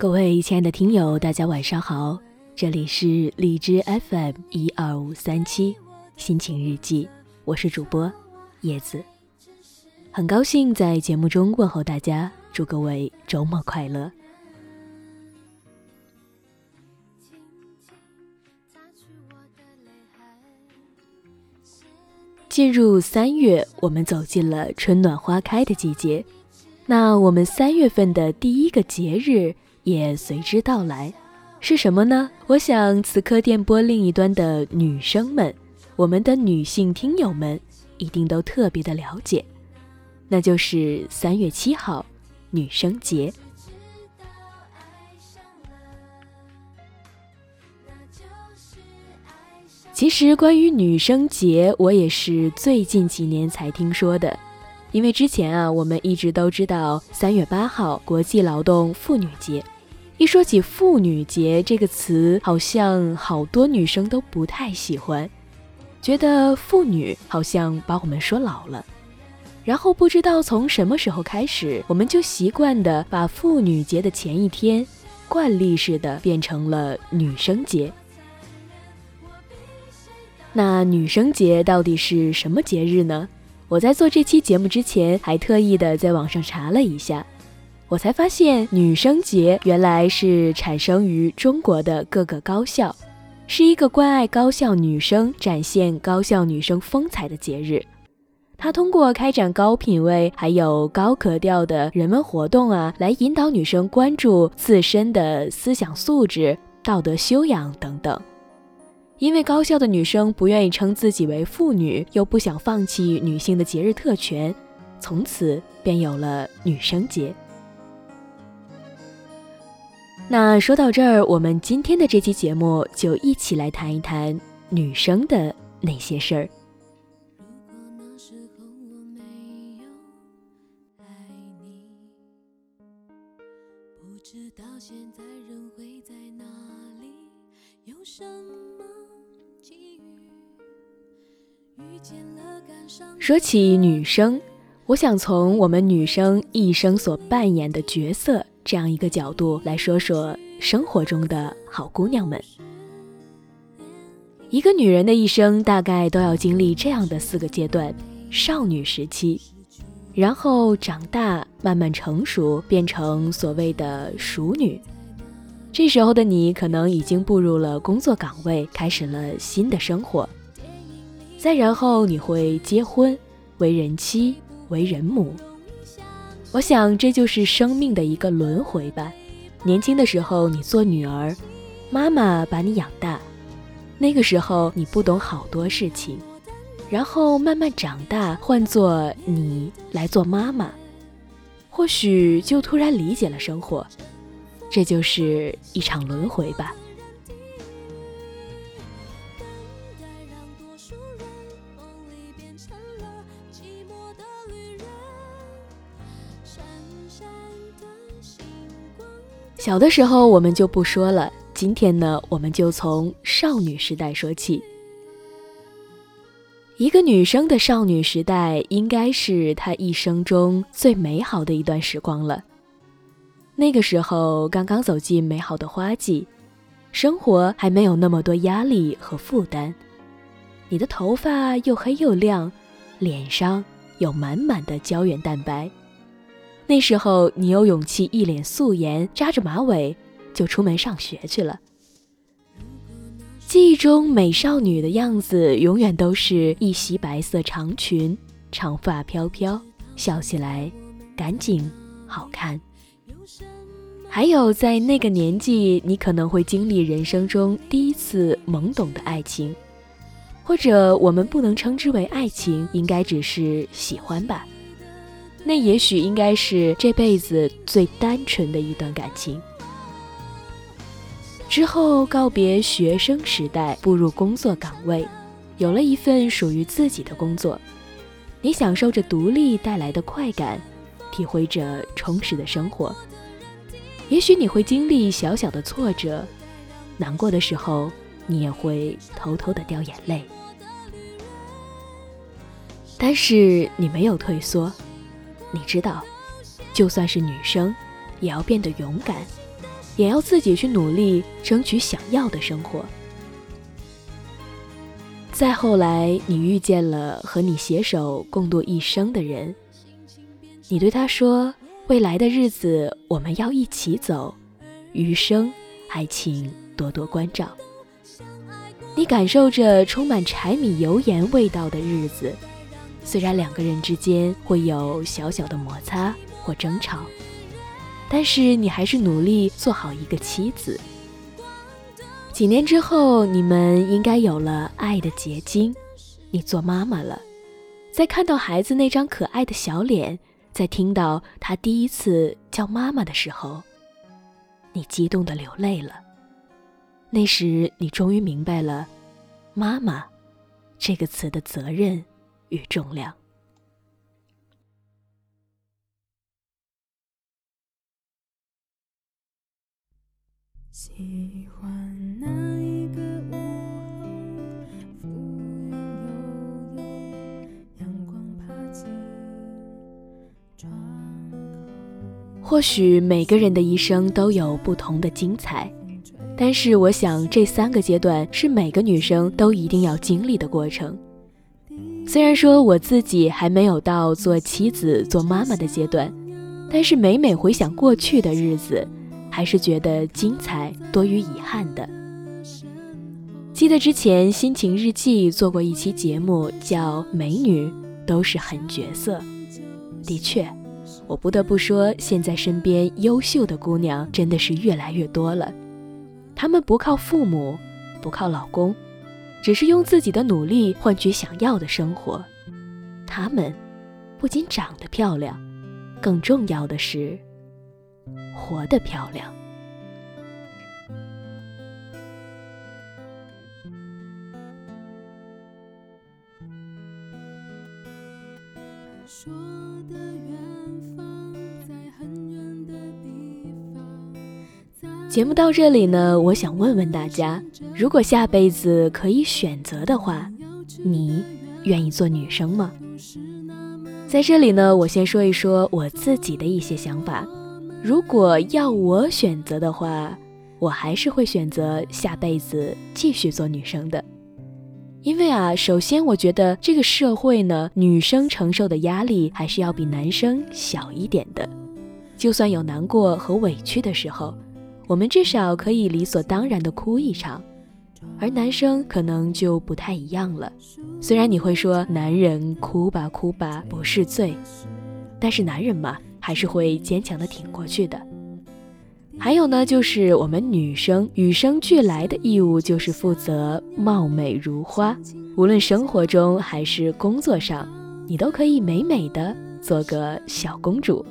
各位亲爱的听友，大家晚上好，这里是荔枝 FM12537 心情日记，我是主播叶子，很高兴在节目中问候大家，祝各位周末快乐。进入3月，我们走进了春暖花开的季节，那我们3月份的第一个节日也随之到来，是什么呢？我想此刻电波另一端的女生们，我们的女性听友们一定都特别的了解，那就是3月7号女生节。其实关于女生节，我也是最近几年才听说的，因为之前我们一直都知道3月8号国际劳动妇女节，一说起妇女节这个词，好像好多女生都不太喜欢，觉得妇女好像把我们说老了，然后不知道从什么时候开始，我们就习惯的把妇女节的前一天惯例式的变成了女生节。那女生节到底是什么节日呢？我在做这期节目之前还特意的在网上查了一下，我才发现女生节原来是产生于中国的各个高校，是一个关爱高校女生、展现高校女生风采的节日。它通过开展高品位还有高格调的人文活动来引导女生关注自身的思想素质、道德修养等等。因为高校的女生不愿意称自己为妇女，又不想放弃女性的节日特权，从此便有了女生节。那说到这儿，我们今天的这期节目就一起来谈一谈女生的那些事儿。说起女生，我想从我们女生一生所扮演的角色这样一个角度来说说生活中的好姑娘们。一个女人的一生大概都要经历这样的4个阶段：少女时期，然后长大，慢慢成熟，变成所谓的熟女。这时候的你可能已经步入了工作岗位，开始了新的生活。再然后你会结婚，为人妻，为人母。我想这就是生命的一个轮回吧。年轻的时候你做女儿，妈妈把你养大，那个时候你不懂好多事情，然后慢慢长大，换做你来做妈妈，或许就突然理解了生活。这就是一场轮回吧。小的时候我们就不说了，今天呢，我们就从少女时代说起。一个女生的少女时代应该是她一生中最美好的一段时光了。那个时候刚刚走进美好的花季，生活还没有那么多压力和负担，你的头发又黑又亮，脸上有满满的胶原蛋白。那时候你有勇气一脸素颜，扎着马尾就出门上学去了。记忆中美少女的样子永远都是一袭白色长裙，长发飘飘，笑起来干净好看。还有在那个年纪，你可能会经历人生中第一次懵懂的爱情，或者我们不能称之为爱情，应该只是喜欢吧。那也许应该是这辈子最单纯的一段感情。之后告别学生时代，步入工作岗位，有了一份属于自己的工作，你享受着独立带来的快感，体会着充实的生活。也许你会经历小小的挫折，难过的时候你也会偷偷的掉眼泪，但是你没有退缩。你知道，就算是女生也要变得勇敢，也要自己去努力争取想要的生活。再后来，你遇见了和你携手共度一生的人，你对他说，未来的日子我们要一起走，余生还请多多关照。你感受着充满柴米油盐味道的日子，虽然两个人之间会有小小的摩擦或争吵，但是你还是努力做好一个妻子。几年之后，你们应该有了爱的结晶，你做妈妈了，在看到孩子那张可爱的小脸，在听到他第一次叫妈妈的时候，你激动地流泪了。那时你终于明白了妈妈这个词的责任与重量。喜欢那一个午后，浮云悠悠，阳光爬进窗口。或许每个人的一生都有不同的精彩，但是我想这三个阶段是每个女生都一定要经历的过程。虽然说我自己还没有到做妻子做妈妈的阶段，但是每每回想过去的日子，还是觉得精彩多于遗憾的。记得之前心情日记做过一期节目叫美女都是狠角色，的确我不得不说，现在身边优秀的姑娘真的是越来越多了。她们不靠父母，不靠老公，只是用自己的努力换取想要的生活。她们不仅长得漂亮，更重要的是活得漂亮。说的远方，在很远的地方。节目到这里呢，我想问问大家，如果下辈子可以选择的话，你愿意做女生吗？在这里呢，我先说一说我自己的一些想法。如果要我选择的话，我还是会选择下辈子继续做女生的。因为啊，首先我觉得这个社会呢，女生承受的压力还是要比男生小一点的。就算有难过和委屈的时候，我们至少可以理所当然地哭一场，而男生可能就不太一样了。虽然你会说男人哭吧哭吧不是罪，但是男人嘛，还是会坚强地挺过去的。还有呢，就是我们女生与生俱来的义务就是负责貌美如花，无论生活中还是工作上，你都可以美美的做个小公主。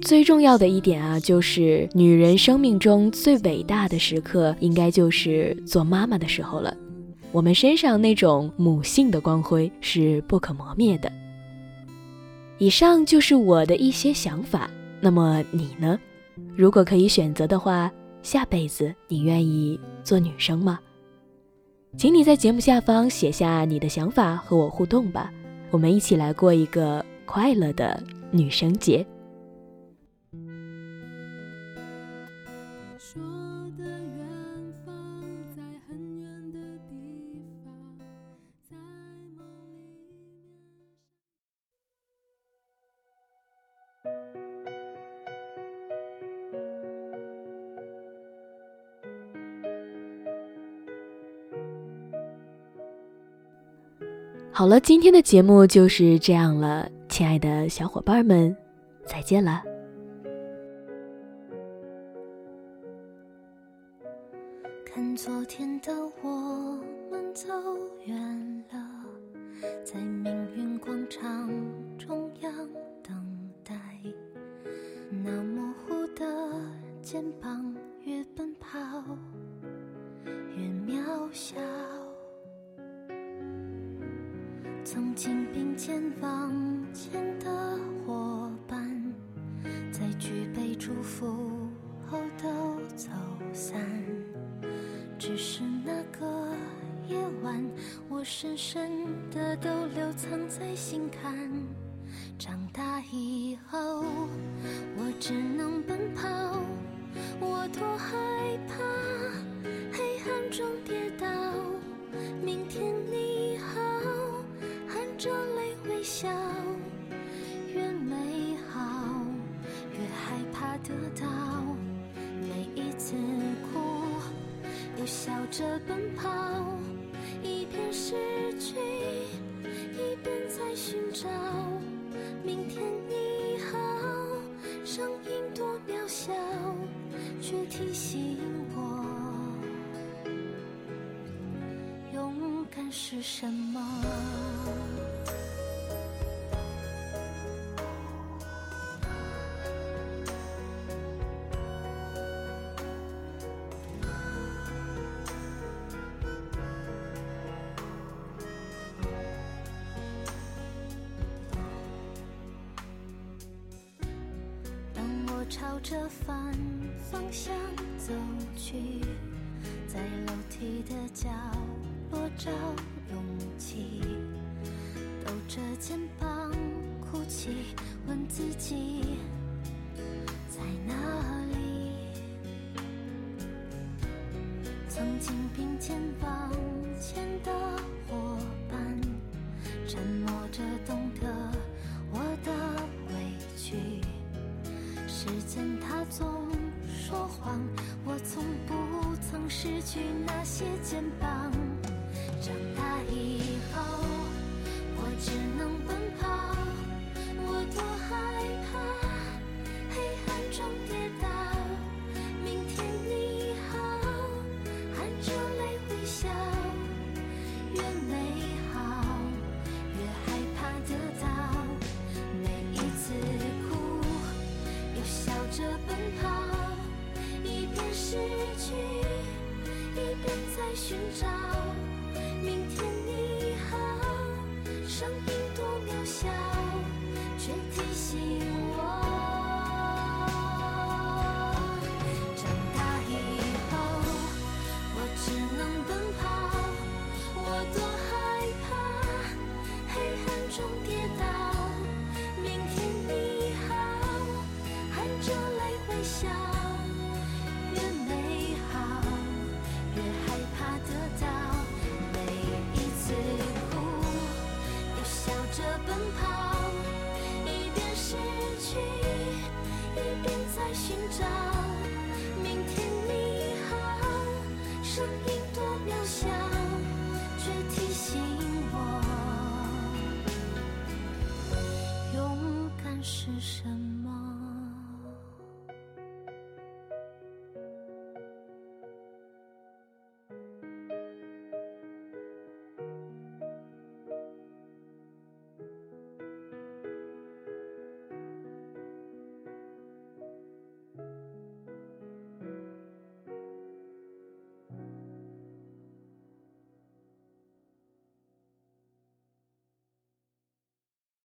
最重要的一点啊，就是女人生命中最伟大的时刻应该就是做妈妈的时候了。我们身上那种母性的光辉是不可磨灭的。以上就是我的一些想法，那么你呢？如果可以选择的话，下辈子你愿意做女生吗？请你在节目下方写下你的想法和我互动吧，我们一起来过一个快乐的女生节。好了，今天的节目就是这样了，亲爱的小伙伴们，再见了。看昨天的我们走远了，在命运广场中央等待，那模糊的肩膀越奔跑越渺小，曾经并肩往前的伙伴，在举杯祝福后都走散，只是那个夜晚，我深深的都留藏在心坎。长大以后，我只能奔跑。我多害怕黑暗中跌倒。明天你好，含着泪微笑。越美好，越害怕得到。每一次哭，又笑着奔跑。一边失去，一边在寻找。明天你好。 声音多渺小，却提醒我，勇敢是什么？朝着反方向走去，在楼梯的角落找勇气，抖着肩膀哭泣，问自己在哪里？曾经并肩往前的伙伴，沉默着懂得我的委屈。 时间它总说谎，我从不曾失去那些肩膀。长大以后，我只能奔跑。我多害怕黑暗中跌倒。明天你好，含着泪微笑。越美好，越害怕得到。每一次。 笑着奔跑，一边失去，一边在寻找。明天你好，声音多渺小，却提醒我，长大以后我只能奔跑。我多害怕黑暗中跌倒。 笑，越美好，越害怕得到。每一次哭，又笑着奔跑，一边失去，一边在寻找。明天你好，声音多渺小，却提醒我，勇敢是什么？